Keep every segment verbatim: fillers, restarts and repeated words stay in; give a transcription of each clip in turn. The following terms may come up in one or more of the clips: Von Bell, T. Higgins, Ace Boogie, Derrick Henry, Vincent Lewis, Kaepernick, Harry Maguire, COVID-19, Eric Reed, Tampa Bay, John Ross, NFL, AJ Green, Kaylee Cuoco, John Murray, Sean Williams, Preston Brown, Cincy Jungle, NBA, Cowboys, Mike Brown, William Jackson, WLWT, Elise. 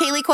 Kaylee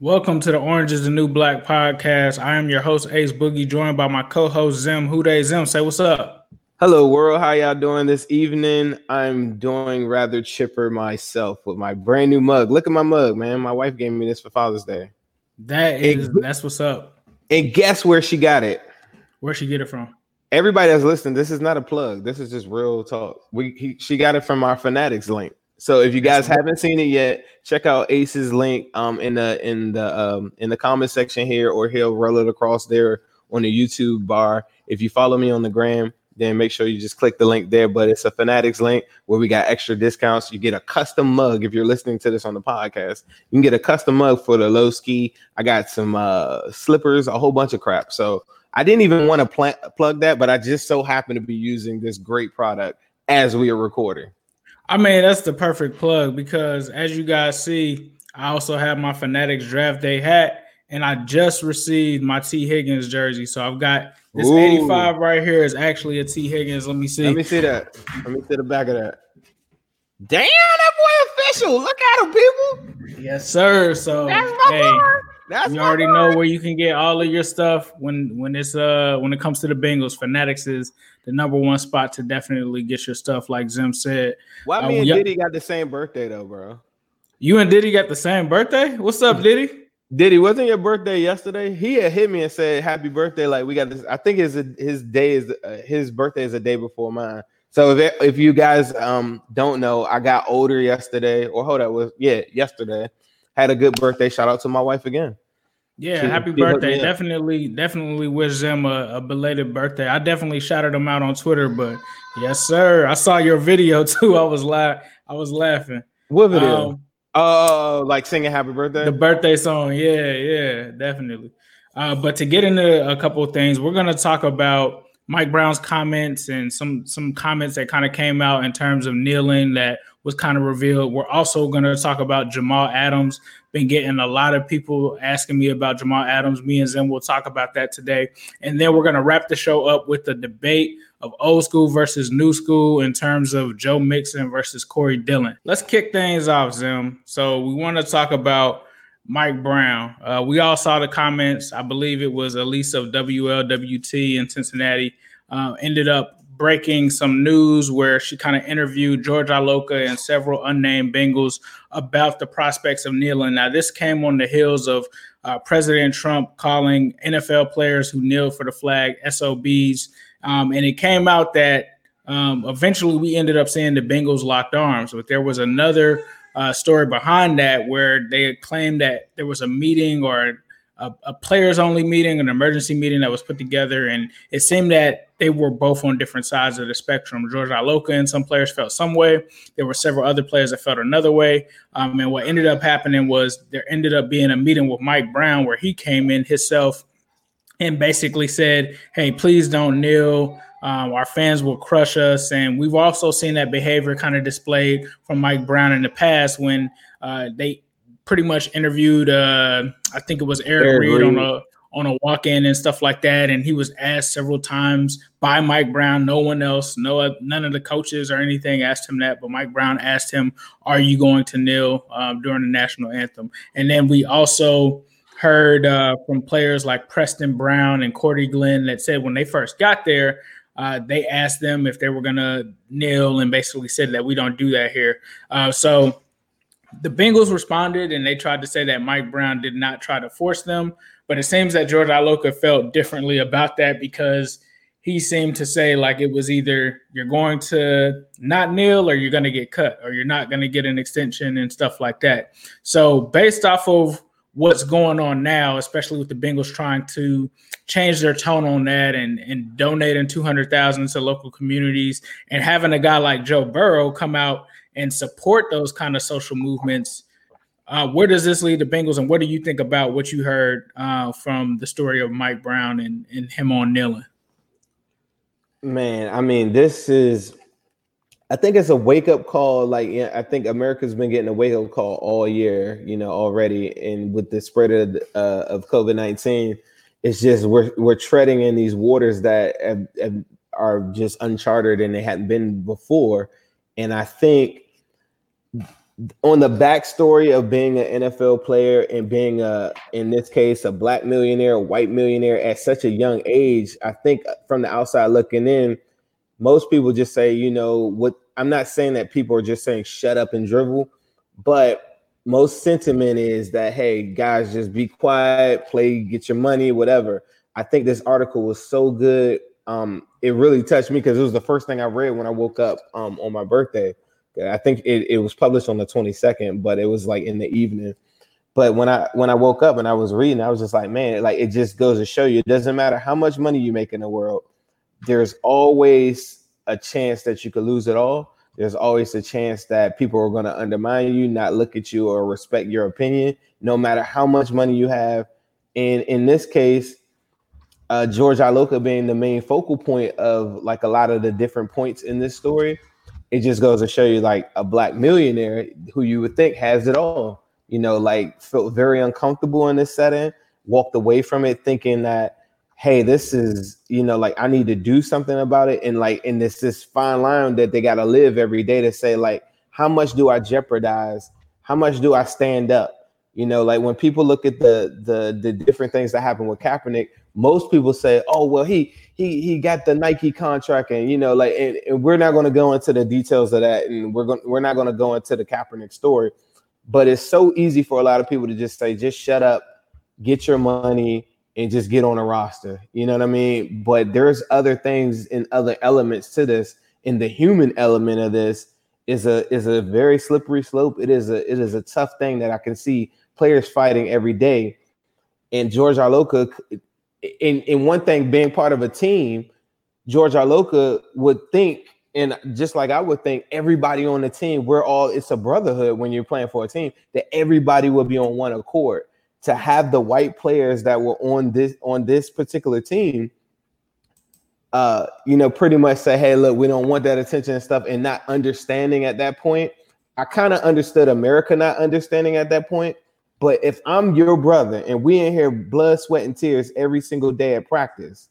Welcome to the Orange is the New Black podcast. I am your host, Ace Boogie, joined by my co-host, Zim Hooday. Zim, say what's up. Hello, world. How y'all doing this evening? I'm doing rather chipper myself with my brand new mug. Look at my mug, man. My wife gave me this for Father's Day. That is, and, that's what's up. And guess where she got it? Where she get it from? Everybody that's listening, this is not a plug. This is just real talk. We he, she got it from our Fanatics link. So if you guys haven't seen it yet, check out Ace's link um, in the in the um, in the comment section here, or he'll roll it across there on the YouTube bar. If you follow me on the gram, then make sure you just click the link there. But it's a Fanatics link where we got extra discounts. You get a custom mug if you're listening to this on the podcast. You can get a custom mug for the low ski. I got some uh, slippers, a whole bunch of crap. So I didn't even want to pl- plug that, but I just so happen to be using this great product as we are recording. I mean, that's the perfect plug because, as you guys see, I also have my Fanatics Draft Day hat, and I just received my T. Higgins jersey. So I've got this Ooh. eighty-five right here is actually a T. Higgins. Let me see. Let me see that. Let me see the back of that. Damn, that boy official. Look at him, people. Yes, sir. So, that's my hey, part. That's you my already part. Know where you can get all of your stuff when when it's uh when it comes to the Bengals. Fanatics is the number one spot to definitely get your stuff, like Zim said. Why uh, me and y- Diddy got the same birthday though, bro? You and Diddy got the same birthday? What's up, Diddy? Diddy, wasn't your birthday yesterday? He had hit me and said happy birthday. Like we got this. I think his his day is uh, his birthday is a day before mine. So if, if you guys um, don't know, I got older yesterday, or hold up, was yeah, yesterday. Had a good birthday. Shout out to my wife again. Yeah, she, happy she birthday. Definitely, definitely wish them a, a belated birthday. I definitely shouted them out on Twitter, but yes, sir. I saw your video too. I was la- I was laughing. What video? Um, oh, like singing happy birthday? The birthday song. Yeah, yeah, definitely. Uh, but to get into a couple of things, we're going to talk about Mike Brown's comments and some some comments that kind of came out in terms of kneeling that was kind of revealed. We're also going to talk about Jamal Adams. Been getting a lot of people asking me about Jamal Adams. Me and Zim will talk about that today. And then we're going to wrap the show up with the debate of old school versus new school in terms of Joe Mixon versus Corey Dillon. Let's kick things off, Zim. So we want to talk about Mike Brown. Uh, we all saw the comments. I believe it was Elise of W L W T in Cincinnati uh, ended up breaking some news where she kind of interviewed George Iloka and several unnamed Bengals about the prospects of kneeling. Now, this came on the heels of uh, President Trump calling N F L players who kneel for the flag S O Bs. Um, and it came out that um, eventually we ended up seeing the Bengals locked arms, but there was another uh, story behind that, where they claimed that there was a meeting or a, a players only meeting, an emergency meeting that was put together. And it seemed that they were both on different sides of the spectrum. George Iloka and some players felt some way. There were several other players that felt another way. Um, and what ended up happening was there ended up being a meeting with Mike Brown where he came in himself and basically said, hey, please don't kneel. Um, our fans will crush us. And we've also seen that behavior kind of displayed from Mike Brown in the past when uh, they pretty much interviewed, uh, I think it was Eric, Eric Reed, Reed on a on a walk-in and stuff like that. And he was asked several times by Mike Brown, no one else, no none of the coaches or anything asked him that. But Mike Brown asked him, are you going to kneel um, during the national anthem? And then we also heard uh, from players like Preston Brown and Cordy Glenn that said when they first got there, Uh, they asked them if they were going to kneel and basically said that we don't do that here. Uh, so the Bengals responded and they tried to say that Mike Brown did not try to force them. But it seems that George Iloka felt differently about that because he seemed to say like it was either you're going to not kneel or you're going to get cut or you're not going to get an extension and stuff like that. So based off of what's going on now, especially with the Bengals trying to change their tone on that and, and donating two hundred thousand dollars to local communities and having a guy like Joe Burrow come out and support those kind of social movements, uh, where does this lead the Bengals? And what do you think about what you heard uh, from the story of Mike Brown and, and him on kneeling? Man, I mean, this is I think it's a wake-up call. Like I think America's been getting a wake-up call all year, you know, already. And with the spread of uh, of COVID nineteen, it's just we're we're treading in these waters that have, have, are just uncharted and they hadn't been before. And I think on the backstory of being an N F L player and being a, in this case, a black millionaire, a white millionaire at such a young age, I think from the outside looking in, most people just say, you know, what I'm not saying that people are just saying shut up and dribble, but most sentiment is that, hey, guys, just be quiet, play, get your money, whatever. I think this article was so good. Um, it really touched me because it was the first thing I read when I woke up um, on my birthday. I think it, it was published on the twenty-second, but it was like in the evening. But when I when I woke up and I was reading, I was just like, man, like it just goes to show you it doesn't matter how much money you make in the world. There's always a chance that you could lose it all. There's always a chance that people are going to undermine you, not look at you or respect your opinion, no matter how much money you have. And in this case, uh, George Iloka being the main focal point of like a lot of the different points in this story, it just goes to show you like a black millionaire who you would think has it all, you know, like felt very uncomfortable in this setting, walked away from it thinking that, hey, this is, you know, like I need to do something about it. And like, and it's this fine line that they got to live every day to say, like, how much do I jeopardize? How much do I stand up? You know, like when people look at the the the different things that happen with Kaepernick, most people say, oh, well, he he he got the Nike contract. And, you know, like and, and we're not going to go into the details of that. And we're going we're not going to go into the Kaepernick story. But it's so easy for a lot of people to just say, just shut up, get your money, and just get on a roster. You know what I mean? But there's other things and other elements to this. And the human element of this is a is a very slippery slope. It is a it is a tough thing that I can see players fighting every day. And George Iloka, in, in one thing, being part of a team, George Iloka would think, and just like I would think, everybody on the team, we're all, it's a brotherhood when you're playing for a team, that everybody will be on one accord. To have the white players that were on this on this particular team, uh, you know, pretty much say, hey, look, we don't want that attention and stuff, and not understanding at that point. I kind of understood America not understanding at that point. But if I'm your brother and we in here blood, sweat, and tears every single day at practice,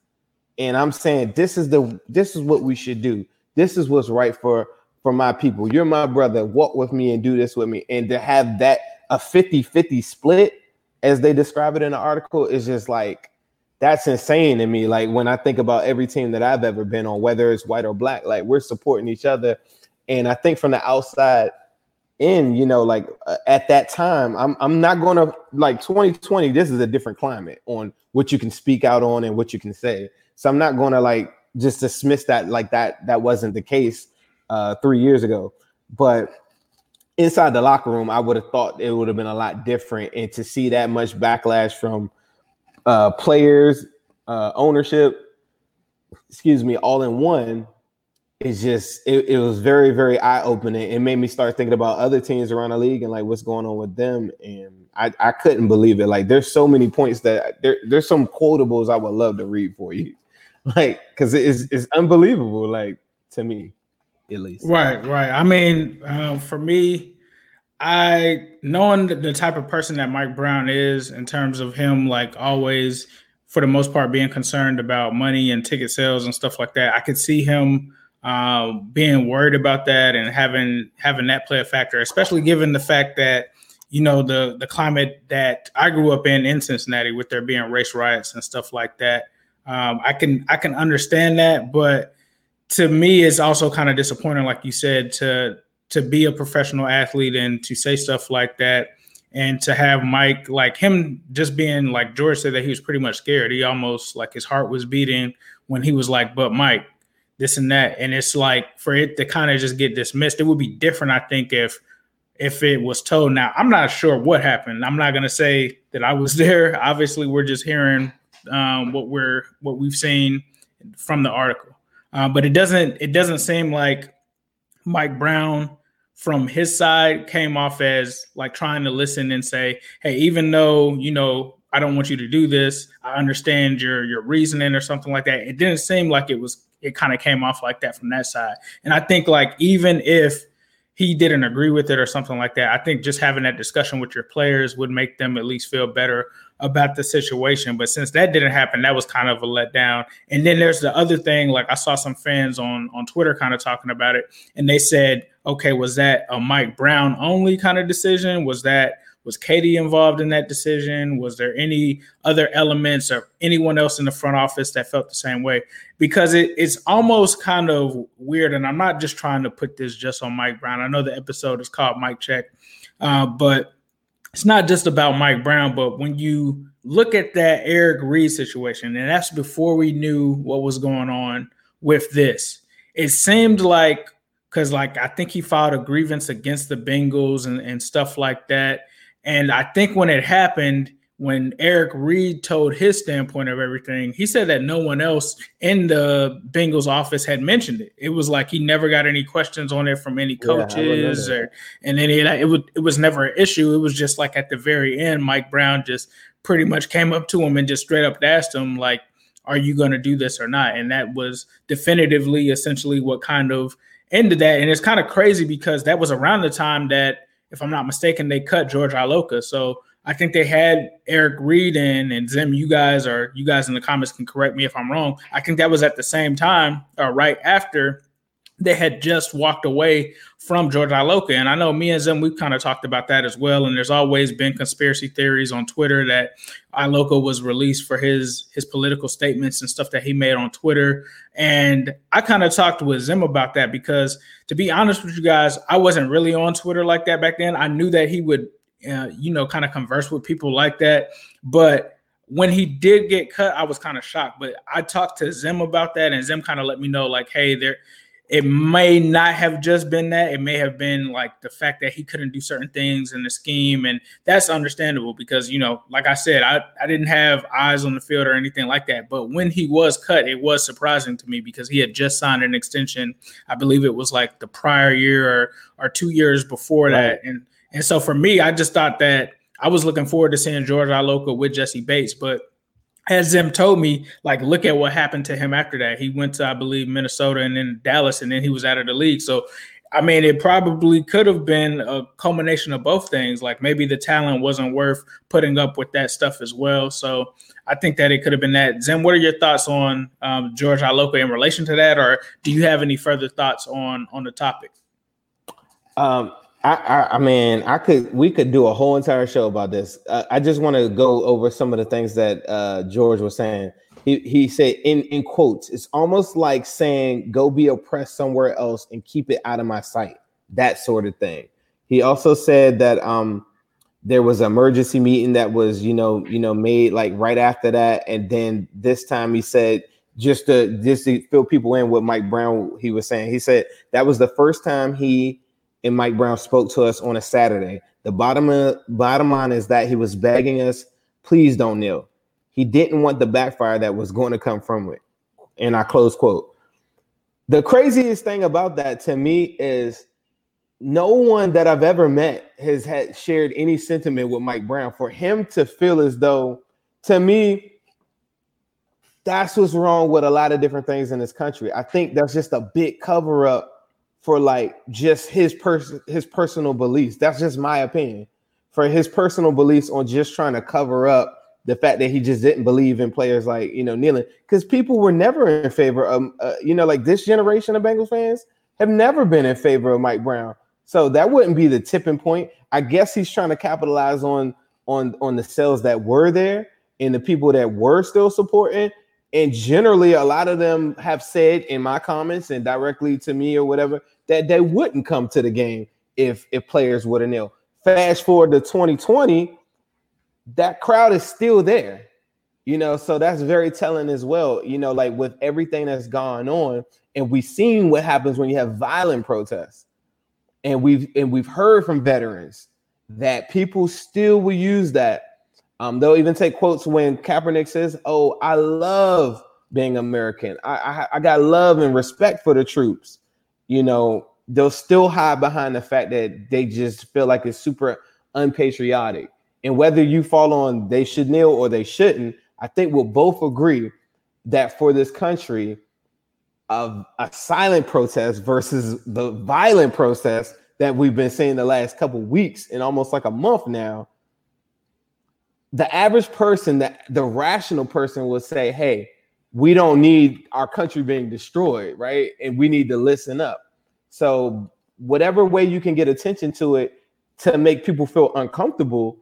and I'm saying this is the this is what we should do. This is what's right for, for my people. You're my brother. Walk with me and do this with me. And to have that a fifty-fifty split, as they describe it in the article, is just like, that's insane to me. Like when I think about every team that I've ever been on, whether it's white or black, like we're supporting each other. And I think from the outside in, you know, like uh, at that time, I'm I'm not going to like twenty twenty. This is a different climate on what you can speak out on and what you can say. So I'm not going to like just dismiss that like that. That wasn't the case uh, three years ago. But inside the locker room, I would have thought it would have been a lot different. And to see that much backlash from uh, players, uh, ownership, excuse me, all in one, it's just it, it was very, very eye-opening. It made me start thinking about other teams around the league and like what's going on with them. And I, I couldn't believe it. Like, there's so many points that there, there's some quotables I would love to read for you, like, because it's it's unbelievable, like, to me. At least. Right, right. I mean, uh, for me, I knowing the, the type of person that Mike Brown is in terms of him, like always, for the most part, being concerned about money and ticket sales and stuff like that. I could see him uh, being worried about that and having having that play a factor, especially given the fact that, you know, the the climate that I grew up in in Cincinnati with there being race riots and stuff like that. Um, I can I can understand that, but to me, it's also kind of disappointing, like you said, to to be a professional athlete and to say stuff like that, and to have Mike, like him just being, like George said, that he was pretty much scared. He almost, like, his heart was beating when he was like, but Mike, this and that. And it's like, for it to kind of just get dismissed, it would be different, I think, if if it was told. Now, I'm not sure what happened. I'm not going to say that I was there. Obviously, we're just hearing um, what we're what we've seen from the article. Uh, but it doesn't it doesn't seem like Mike Brown from his side came off as like trying to listen and say, hey, even though, you know, I don't want you to do this, I understand your your reasoning or something like that. It didn't seem like it was it kind of came off like that from that side. And I think, like, even if he didn't agree with it or something like that, I think just having that discussion with your players would make them at least feel better about the situation. But since that didn't happen, that was kind of a letdown. And then there's the other thing, like I saw some fans on, on Twitter kind of talking about it, and they said, okay, was that a Mike Brown only kind of decision? Was that, was Katie involved in that decision? Was there any other elements or anyone else in the front office that felt the same way? Because it, it's almost kind of weird, and I'm not just trying to put this just on Mike Brown. I know the episode is called Mike Check, uh, but it's not just about Mike Brown, but when you look at that Eric Reed situation, and that's before we knew what was going on with this, it seemed like, because, like, I think he filed a grievance against the Bengals and, and stuff like that. And I think when it happened, when Eric Reed told his standpoint of everything, he said that no one else in the Bengals office had mentioned it. It was like he never got any questions on it from any coaches, yeah, or and any. It was it was never an issue. It was just like at the very end, Mike Brown just pretty much came up to him and just straight up asked him, like, "Are you going to do this or not?" And that was definitively, essentially, what kind of ended that. And it's kind of crazy because that was around the time that, if I'm not mistaken, they cut George Iloka. So I think they had Eric Reed in, and Zim, you guys are you guys in the comments can correct me if I'm wrong. I think that was at the same time or right after they had just walked away from George Iloka. And I know me and Zim, we've kind of talked about that as well. And there's always been conspiracy theories on Twitter that Iloka was released for his his political statements and stuff that he made on Twitter. And I kind of talked with Zim about that because, to be honest with you guys, I wasn't really on Twitter like that back then. I knew that he would Uh, you know, kind of converse with people like that. But when he did get cut, I was kind of shocked. But I talked to Zim about that, and Zim kind of let me know, like, hey, there, it may not have just been that. It may have been like the fact that he couldn't do certain things in the scheme. And that's understandable because, you know, like I said, I, I didn't have eyes on the field or anything like that. But when he was cut, it was surprising to me because he had just signed an extension. I believe it was like the prior year or, or two years before that. And And so for me, I just thought that I was looking forward to seeing George Iloka with Jesse Bates. But as Zim told me, like, look at what happened to him after that. He went to, I believe, Minnesota and then Dallas, and then he was out of the league. So, I mean, it probably could have been a culmination of both things. Like, maybe the talent wasn't worth putting up with that stuff as well. So I think that it could have been that. Zim, what are your thoughts on um, George Iloka in relation to that? Or do you have any further thoughts on, on the topic? Um. I, I, I mean, I could we could do a whole entire show about this. Uh, I just want to go over some of the things that uh, George was saying. He he said in in quotes, it's almost like saying go be oppressed somewhere else and keep it out of my sight. That sort of thing. He also said that um, there was an emergency meeting that was you know you know made like right after that, and then this time he said, just to just to fill people in what Mike Brown he was saying. He said that was the first time he and Mike Brown spoke to us on a Saturday. The bottom of, bottom line is that he was begging us, please don't kneel. He didn't want the backfire that was going to come from it. And I close quote. The craziest thing about that to me is no one that I've ever met has had shared any sentiment with Mike Brown. For him to feel as though, to me, that's what's wrong with a lot of different things in this country. I think that's just a big cover up for like just his person, his personal beliefs. That's just my opinion. For his personal beliefs on just trying to cover up the fact that he just didn't believe in players like, you know, kneeling, because people were never in favor of, uh, you know, like this generation of Bengals fans have never been in favor of Mike Brown. So that wouldn't be the tipping point. I guess he's trying to capitalize on, on, on the sales that were there and the people that were still supporting. And generally, a lot of them have said in my comments and directly to me or whatever that they wouldn't come to the game if if players would have knelt. Fast forward to twenty twenty, that crowd is still there, you know, so that's very telling as well, you know, like with everything that's gone on. And we've seen what happens when you have violent protests. And we've and we've heard from veterans that people still will use that. Um, they'll even take quotes when Kaepernick says, oh, I love being American. I, I I got love and respect for the troops. You know, they'll still hide behind the fact that they just feel like it's super unpatriotic. And whether you fall on they should kneel or they shouldn't, I think we'll both agree that for this country, of a silent protest versus the violent protest that we've been seeing the last couple weeks and almost like a month now, the average person, that the rational person will say, hey, we don't need our country being destroyed, right? And we need to listen up. So whatever way you can get attention to it to make people feel uncomfortable,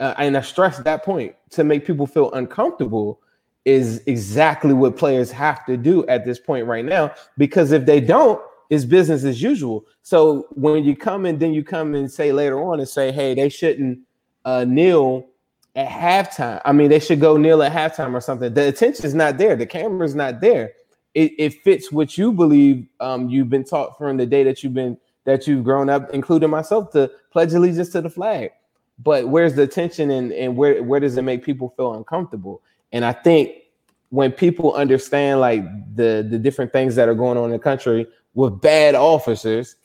uh, and I stress that point, to make people feel uncomfortable is exactly what players have to do at this point right now, because if they don't, it's business as usual. So when you come and then you come and say later on and say, hey, they shouldn't uh, kneel at halftime. I mean, they should go kneel at halftime or something. The attention's not there. The camera's not there. It, it fits what you believe um, you've been taught from the day that you've been that you've grown up, including myself, to pledge allegiance to the flag. But where's the attention and, and where, where does it make people feel uncomfortable? And I think when people understand like the, the different things that are going on in the country with bad officers,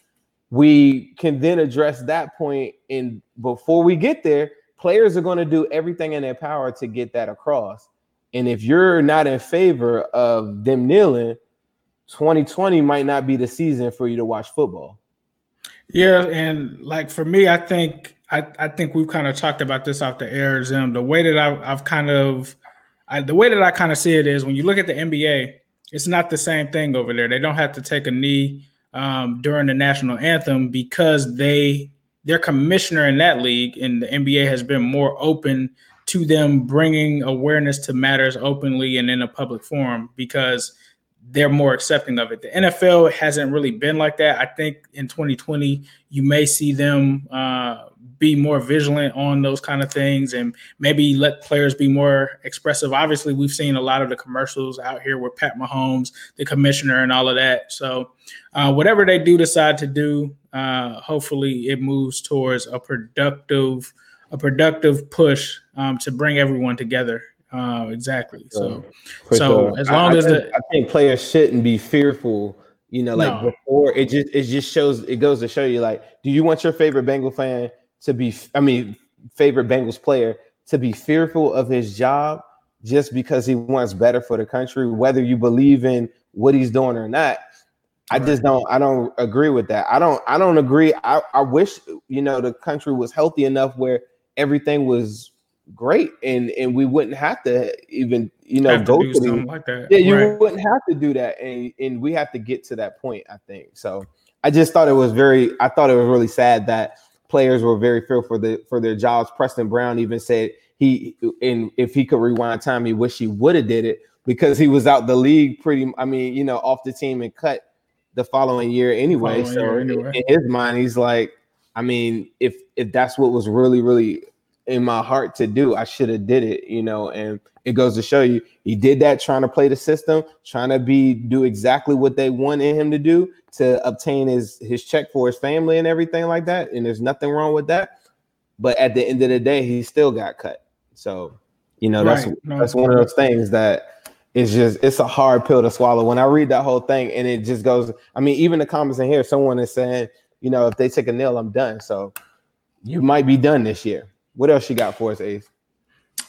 we can then address that point. And before we get there, players are going to do everything in their power to get that across. And if you're not in favor of them kneeling, twenty twenty might not be the season for you to watch football. Yeah, and like for me, I think I, I think we've kind of talked about this off the air, Zim. The way that I, I've kind of I, the way that I kind of see it is when you look at the N B A, it's not the same thing over there. They don't have to take a knee um, during the national anthem because they. Their commissioner in that league in the N B A has been more open to them bringing awareness to matters openly and in a public forum because they're more accepting of it. The N F L hasn't really been like that. I think in twenty twenty, you may see them uh, be more vigilant on those kind of things and maybe let players be more expressive. Obviously, we've seen a lot of the commercials out here with Pat Mahomes, the commissioner, and all of that. So uh, whatever they do decide to do, Uh, hopefully it moves towards a productive, a productive push um, to bring everyone together. Uh, exactly. So, For so sure. as long I, as the, I think players shouldn't be fearful, you know, like no. before it just, it just shows, it goes to show you like, do you want your favorite Bengals fan to be, I mean, favorite Bengals player to be fearful of his job just because he wants better for the country, whether you believe in what he's doing or not? I just don't, I don't agree with that. I don't, I don't agree. I, I wish, you know, the country was healthy enough where everything was great and, and we wouldn't have to even, you know, go to something like that. Yeah, you right. wouldn't have to do that. And, and we have to get to that point, I think. So I just thought it was very, I thought it was really sad that players were very fearful for the, for their jobs. Preston Brown even said he, and if he could rewind time, he wished he would have did it because he was out the league pretty, I mean, you know, off the team and cut the following year anyway. Following so year anyway. In his mind, he's like, I mean, if if that's what was really, really in my heart to do. I should have did it, you know, and it goes to show you he did that trying to play the system, trying to be do exactly what they wanted him to do to obtain his his check for his family and everything like that. And there's nothing wrong with that. But at the end of the day, he still got cut. So, you know, that's right. no. that's one of those things that is just it's a hard pill to swallow. When I read that whole thing and it just goes, I mean, even the comments in here, someone is saying, you know, if they take a nil, I'm done. So you might be done this year. What else you got for us, Ace?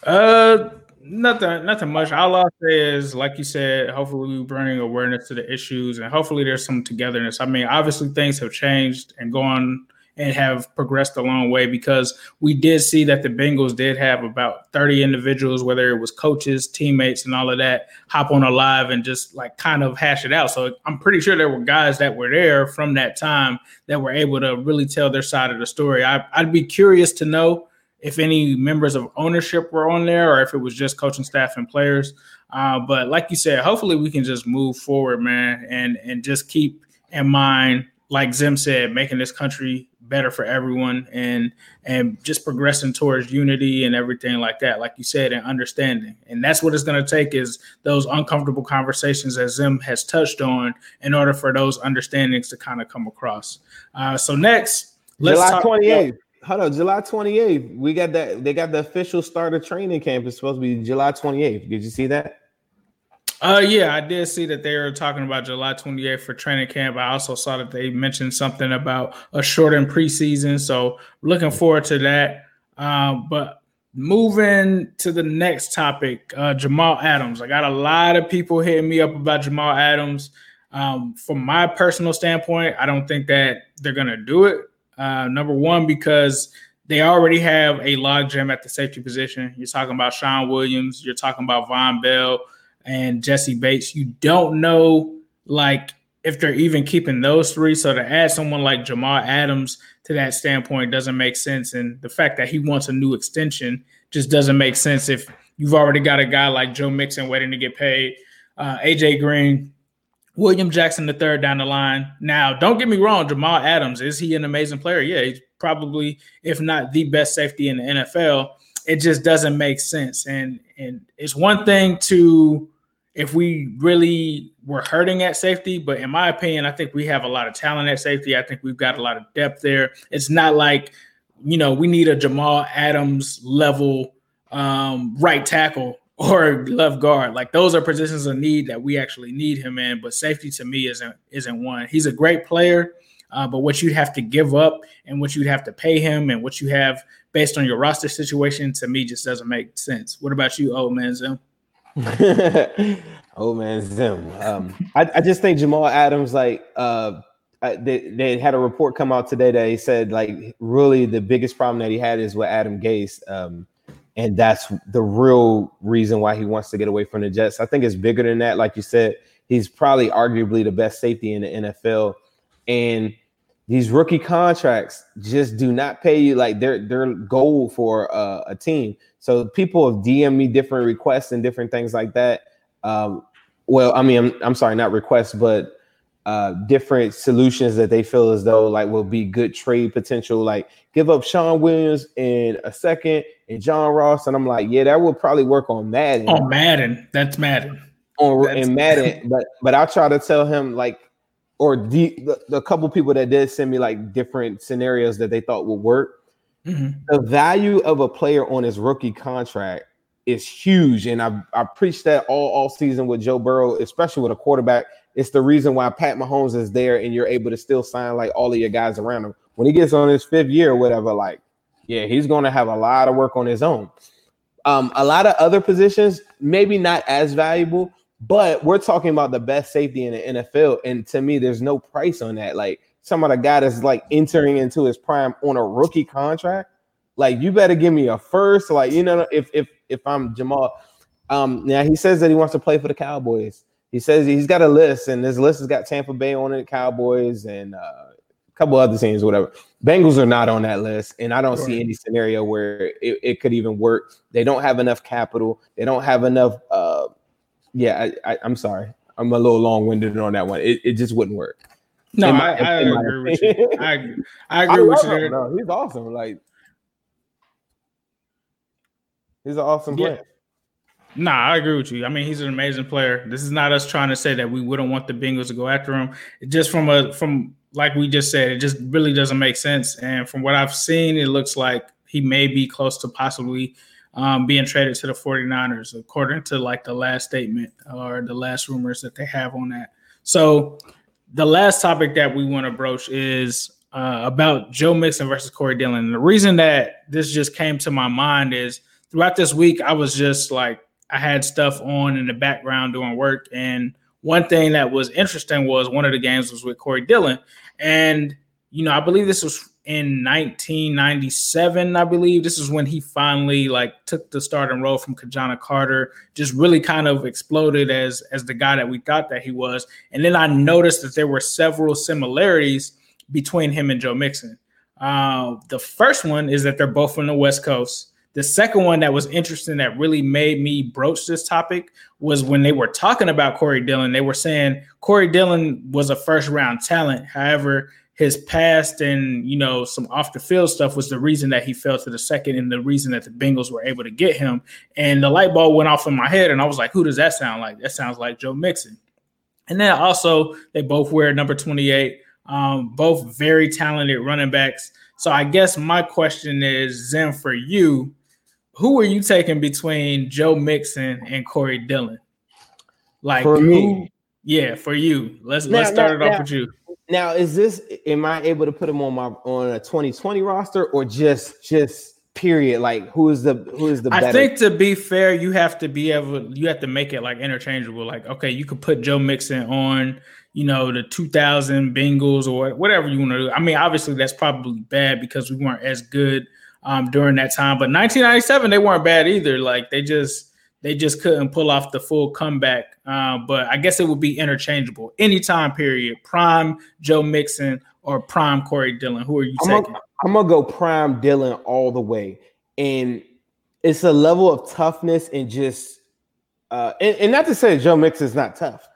Uh, nothing, nothing much. All I'll say is, like you said, hopefully we bring awareness to the issues, and hopefully there's some togetherness. I mean, obviously things have changed and gone and have progressed a long way, because we did see that the Bengals did have about thirty individuals, whether it was coaches, teammates, and all of that, hop on a live and just like kind of hash it out. So I'm pretty sure there were guys that were there from that time that were able to really tell their side of the story. I, I'd be curious to know if any members of ownership were on there or if it was just coaching staff and players. Uh, but like you said, hopefully we can just move forward, man, and, and just keep in mind, like Zim said, making this country better for everyone and and just progressing towards unity and everything like that, like you said, and understanding. And that's what it's going to take, is those uncomfortable conversations that Zim has touched on in order for those understandings to kind of come across. Uh, so next, let's July talk twenty-eighth. About- Hold on, July twenty-eighth. We got that. They got the official start of training camp. It's supposed to be July twenty-eighth. Did you see that? Uh, yeah, I did see that they were talking about July twenty-eighth for training camp. I also saw that they mentioned something about a shortened preseason. So looking forward to that. Uh, but moving to the next topic, uh, Jamal Adams. I got a lot of people hitting me up about Jamal Adams. Um, from my personal standpoint, I don't think that they're going to do it. Uh, number one, because they already have a logjam at the safety position. You're talking about Sean Williams. You're talking about Von Bell and Jesse Bates. You don't know, like, if they're even keeping those three. So to add someone like Jamal Adams to that standpoint doesn't make sense. And the fact that he wants a new extension just doesn't make sense if you've already got a guy like Joe Mixon waiting to get paid, uh, A J Green, William Jackson the third down the line. Now, don't get me wrong, Jamal Adams, is he an amazing player? Yeah, he's probably, if not the best safety in the N F L. It just doesn't make sense. And and it's one thing to if we really were hurting at safety, but in my opinion, I think we have a lot of talent at safety. I think we've got a lot of depth there. It's not like, you know, we need a Jamal Adams level um, right tackle or left guard. Like, those are positions of need that we actually need him in, but safety to me isn't isn't one. He's a great player, uh, but what you'd have to give up and what you'd have to pay him and what you have based on your roster situation to me just doesn't make sense. What about you, old man Zim? Old man Zim. Um, I, I just think Jamal Adams, like, uh, they, they had a report come out today that he said, like, really the biggest problem that he had is with Adam Gase. Um, And that's the real reason why he wants to get away from the Jets. I think it's bigger than that. Like you said, he's probably arguably the best safety in the N F L. And these rookie contracts just do not pay you. Like, they're, they're gold for uh, a team. So people have D M'd me different requests and different things like that. Um, well, I mean, I'm, I'm sorry, not requests, but uh, different solutions that they feel as though, like, will be good trade potential. Like, give up Sean Williams in a second and John Ross, and I'm like, yeah, that would probably work on Madden. On oh, Madden, that's Madden. On and Madden, but but I try to tell him, like, or the, the the couple people that did send me like different scenarios that they thought would work. Mm-hmm. The value of a player on his rookie contract is huge, and I I preached that all all season with Joe Burrow, especially with a quarterback. It's the reason why Pat Mahomes is there, and you're able to still sign like all of your guys around him when he gets on his fifth year or whatever, like. Yeah, he's going to have a lot of work on his own. Um, a lot of other positions, maybe not as valuable, but we're talking about the best safety in the N F L. And to me, there's no price on that. Like, some of the guy that's like entering into his prime on a rookie contract, like, you better give me a first. Like, you know, if if if I'm Jamal. Um, now, he says that he wants to play for the Cowboys. He says he's got a list, and this list has got Tampa Bay on it, Cowboys, and uh couple other teams, whatever. Bengals are not on that list, and I don't sure. see any scenario where it, it could even work. They don't have enough capital. They don't have enough. Uh, yeah, I, I, I'm sorry. I'm a little long-winded on that one. It, it just wouldn't work. No, my, I, I agree with you. I, I agree I with you. Him, he's awesome. Like, He's an awesome player. Yeah. Nah, I agree with you. I mean, he's an amazing player. This is not us trying to say that we wouldn't want the Bengals to go after him. Just from a from like we just said, it just really doesn't make sense. And from what I've seen, it looks like he may be close to possibly um, being traded to the 49ers, according to like the last statement or the last rumors that they have on that. So the last topic that we want to broach is uh, about Joe Mixon versus Corey Dillon. And the reason that this just came to my mind is throughout this week, I was just like, I had stuff on in the background doing work. And one thing that was interesting was one of the games was with Corey Dillon. And, you know, I believe this was in nineteen ninety-seven, I believe. This is when he finally, like, took the starting role from Kajana Carter, just really kind of exploded as, as the guy that we thought that he was. And then I noticed that there were several similarities between him and Joe Mixon. Uh, the first one is that they're both from the West Coast. The second one that was interesting that really made me broach this topic was when they were talking about Corey Dillon, they were saying Corey Dillon was a first round talent. However, his past and, you know, some off the field stuff was the reason that he fell to the second and the reason that the Bengals were able to get him. And the light bulb went off in my head and I was like, who does that sound like? That sounds like Joe Mixon. And then also they both wear number twenty-eight, um, both very talented running backs. So I guess my question is, Zim, for you, who are you taking between Joe Mixon and Corey Dillon? Like for me, yeah, for you. Let's now, let's start now, it off now, with you. Now, is this? Am I able to put him on my on a twenty twenty roster or just just period? Like who is the who is the? I better? think to be fair, you have to be able. You have to make it like interchangeable. Like okay, you could put Joe Mixon on, you know, the two thousand Bengals or whatever you want to do. I mean, obviously that's probably bad because we weren't as good Um, during that time, but nineteen ninety-seven they weren't bad either. Like they just they just couldn't pull off the full comeback. Uh, but I guess it would be interchangeable any time period. Prime Joe Mixon or prime Corey Dillon. Who are you I'm taking? A, I'm gonna go prime Dillon all the way, and it's a level of toughness and just uh, and, and not to say Joe Mixon's not tough.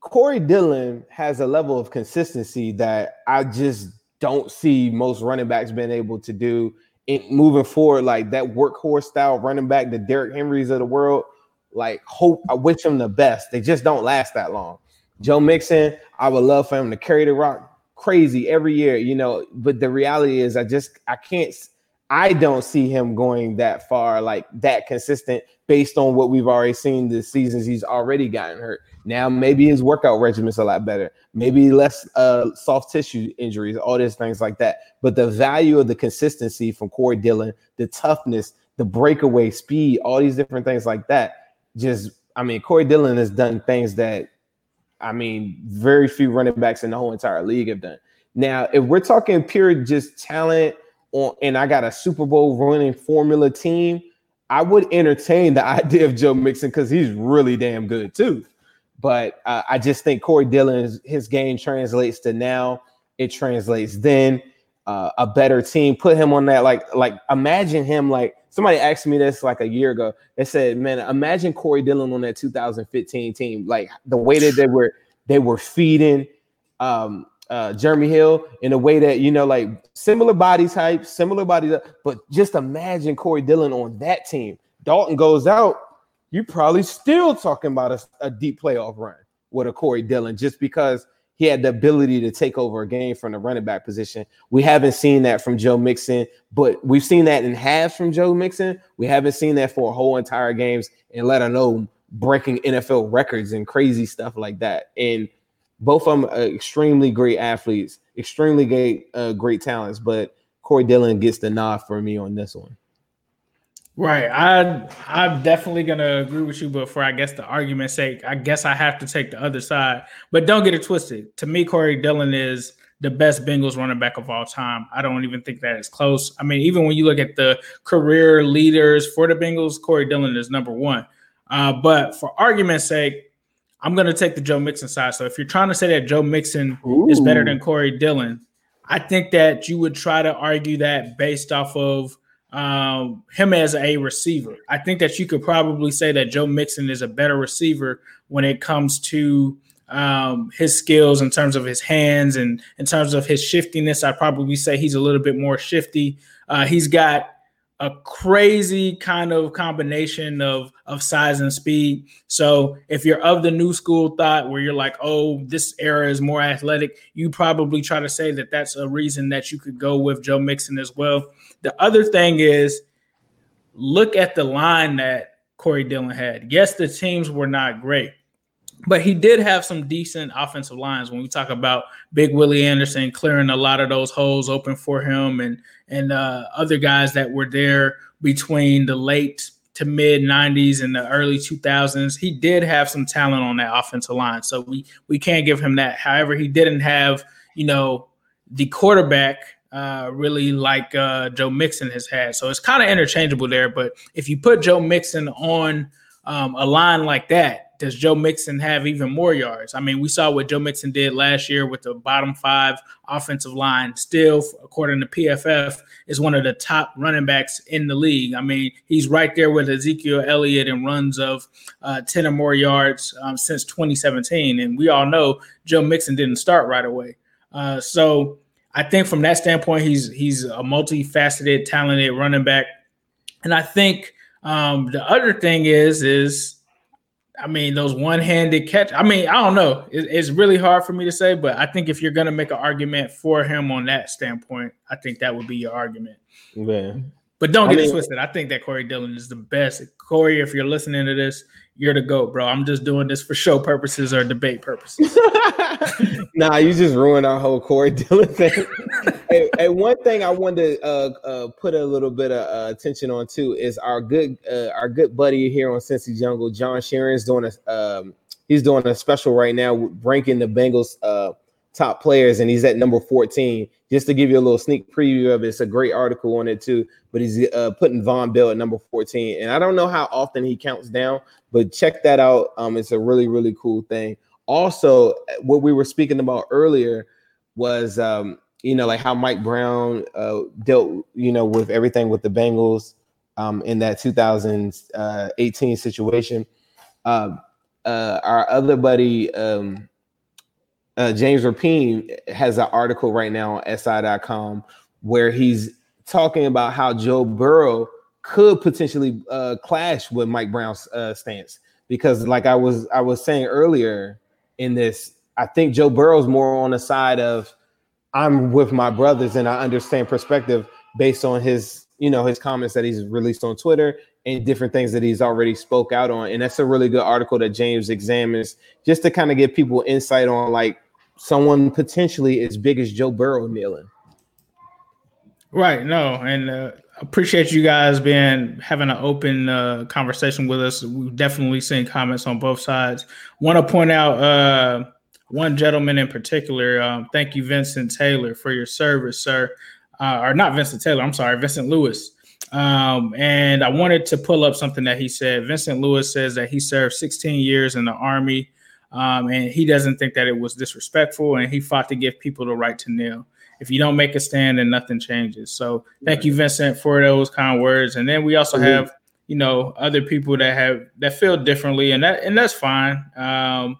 Corey Dillon has a level of consistency that I just don't see most running backs being able to do. It, moving forward, like that workhorse style running back, the Derrick Henrys of the world, like hope I wish him the best. They just don't last that long. Joe Mixon, I would love for him to carry the rock crazy every year, you know. But the reality is, I just I can't, I don't see him going that far, like that consistent, based on what we've already seen this season. He's already gotten hurt. Now maybe his workout regimen's a lot better. Maybe less uh, soft tissue injuries, all these things like that. But the value of the consistency from Corey Dillon, the toughness, the breakaway speed, all these different things like that. Just, I mean, Corey Dillon has done things that, I mean, very few running backs in the whole entire league have done. Now, if we're talking pure just talent on, and I got a Super Bowl winning formula team, I would entertain the idea of Joe Mixon because he's really damn good too. But uh, I just think Corey Dillon, his game translates to now. It translates then. Uh, a better team. Put him on that. Like, like imagine him. Like somebody asked me this like a year ago. They said, "Man, imagine Corey Dillon on that two thousand fifteen team. Like the way that they were, they were feeding um, uh, Jeremy Hill in a way that, you know, like similar body type, similar body. But just imagine Corey Dillon on that team. Dalton goes out." You're probably still talking about a, a deep playoff run with a Corey Dillon just because he had the ability to take over a game from the running back position. We haven't seen that from Joe Mixon, but we've seen that in halves from Joe Mixon. We haven't seen that for a whole entire games, and let alone breaking N F L records and crazy stuff like that. And both of them are extremely great athletes, extremely great, uh, great talents, but Corey Dillon gets the nod for me on this one. Right. I, I'm definitely going to agree with you, but for, I guess, the argument's sake, I guess I have to take the other side. But don't get it twisted. To me, Corey Dillon is the best Bengals running back of all time. I don't even think that is close. I mean, even when you look at the career leaders for the Bengals, Corey Dillon is number one. Uh, but for argument's sake, I'm going to take the Joe Mixon side. So if you're trying to say that Joe Mixon Ooh. is better than Corey Dillon, I think that you would try to argue that based off of Um, him as a receiver. I think that you could probably say that Joe Mixon is a better receiver when it comes to um, his skills in terms of his hands and in terms of his shiftiness. I'd probably say he's a little bit more shifty. Uh, he's got a crazy kind of combination of, of size and speed. So if you're of the new school thought where you're like, oh, this era is more athletic, you probably try to say that that's a reason that you could go with Joe Mixon as well. The other thing is, look at the line that Corey Dillon had. Yes, the teams were not great, but he did have some decent offensive lines. When we talk about Big Willie Anderson clearing a lot of those holes open for him, and and uh, other guys that were there between the late to mid nineties and the early two thousands, he did have some talent on that offensive line. So we we can't give him that. However, he didn't have, you know, the quarterback Uh, really like uh, Joe Mixon has had. So it's kind of interchangeable there. But if you put Joe Mixon on um, a line like that, does Joe Mixon have even more yards? I mean, we saw what Joe Mixon did last year with the bottom five offensive line. Still, according to P F F, is one of the top running backs in the league. I mean, he's right there with Ezekiel Elliott in runs of uh, ten or more yards um, since twenty seventeen. And we all know Joe Mixon didn't start right away. Uh, so I think from that standpoint, he's he's a multifaceted, talented running back. And I think um, the other thing is, is I mean, those one-handed catch. I mean, I don't know. It, it's really hard for me to say, but I think if you're going to make an argument for him on that standpoint, I think that would be your argument. Yeah. But don't get I mean, it twisted. I think that Corey Dillon is the best. Corey, if you're listening to this, you're the GOAT, bro. I'm just doing this for show purposes or debate purposes. Nah, you just ruined our whole Corey Dillon thing. Hey, hey, one thing I wanted to uh, uh, put a little bit of uh, attention on too is our good uh, our good buddy here on Cincy Jungle, John Sheeran's doing a um, he's doing a special right now, ranking the Bengals uh, top players, and he's at number fourteen. Just to give you a little sneak preview of it, it's a great article on it too, but he's uh, putting Von Bell at number fourteen. And I don't know how often he counts down, but check that out. Um, it's a really, really cool thing. Also, what we were speaking about earlier was, um, you know, like how Mike Brown uh, dealt, you know, with everything with the Bengals um, in that two thousand eighteen situation. Uh, uh, our other buddy, um, Uh, James Rapine, has an article right now on S I dot com where he's talking about how Joe Burrow could potentially uh, clash with Mike Brown's uh, stance. Because like I was I was saying earlier in this, I think Joe Burrow's more on the side of I'm with my brothers and I understand perspective based on his, you know, his comments that he's released on Twitter and different things that he's already spoke out on. And that's a really good article that James examines just to kind of give people insight on like, someone potentially as big as Joe Burrow kneeling. Right. No. And uh, appreciate you guys being having an open uh, conversation with us. We've definitely seen comments on both sides. Want to point out uh, one gentleman in particular. Um, thank you, Vincent Taylor, for your service, sir. Uh, or not Vincent Taylor. I'm sorry, Vincent Lewis. Um, and I wanted to pull up something that he said. Vincent Lewis says that he served sixteen years in the Army. Um, and he doesn't think that it was disrespectful, and he fought to give people the right to kneel. If you don't make a stand, then nothing changes. So thank you, Vincent, for those kind words. And then we also have, you know, other people that have that feel differently, and that and that's fine. Um,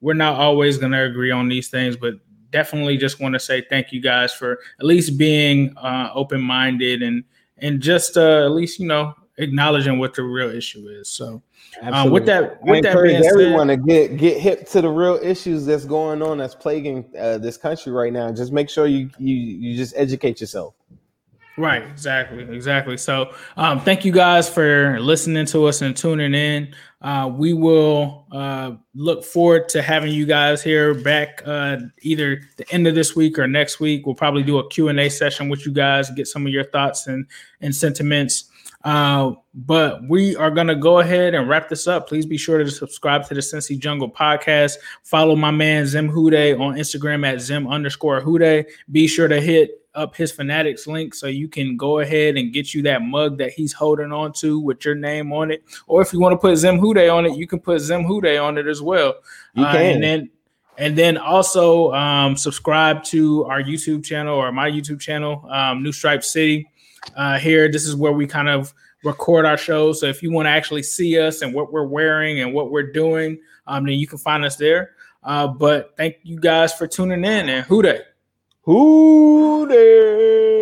we're not always going to agree on these things, but definitely just want to say thank you guys for at least being uh, open-minded and and just uh, at least, you know, acknowledging what the real issue is. So uh, with that, with I encourage that being everyone said, to get get hip to the real issues that's going on, that's plaguing uh, this country right now. Just make sure you you you just educate yourself. Right, exactly, exactly. So um, thank you guys for listening to us and tuning in. Uh, we will uh, look forward to having you guys here back uh, either the end of this week or next week. We'll probably do a Q and A session with you guys, get some of your thoughts and and sentiments. Uh, but we are going to go ahead and wrap this up. Please be sure to subscribe to the Cincy Jungle podcast. Follow my man Zim Hooday on Instagram at Zim underscore Hooday. Be sure to hit up his Fanatics link so you can go ahead and get you that mug that he's holding on to with your name on it. Or if you want to put Zim Hooday on it, you can put Zim Hooday on it as well. You can. Uh, and then And then also um, subscribe to our YouTube channel or my YouTube channel, um, New Stripe City. Uh, here, this is where we kind of record our shows. So if you want to actually see us and what we're wearing and what we're doing, um, then you can find us there. Uh, but thank you guys for tuning in, and Hooday. Hooday.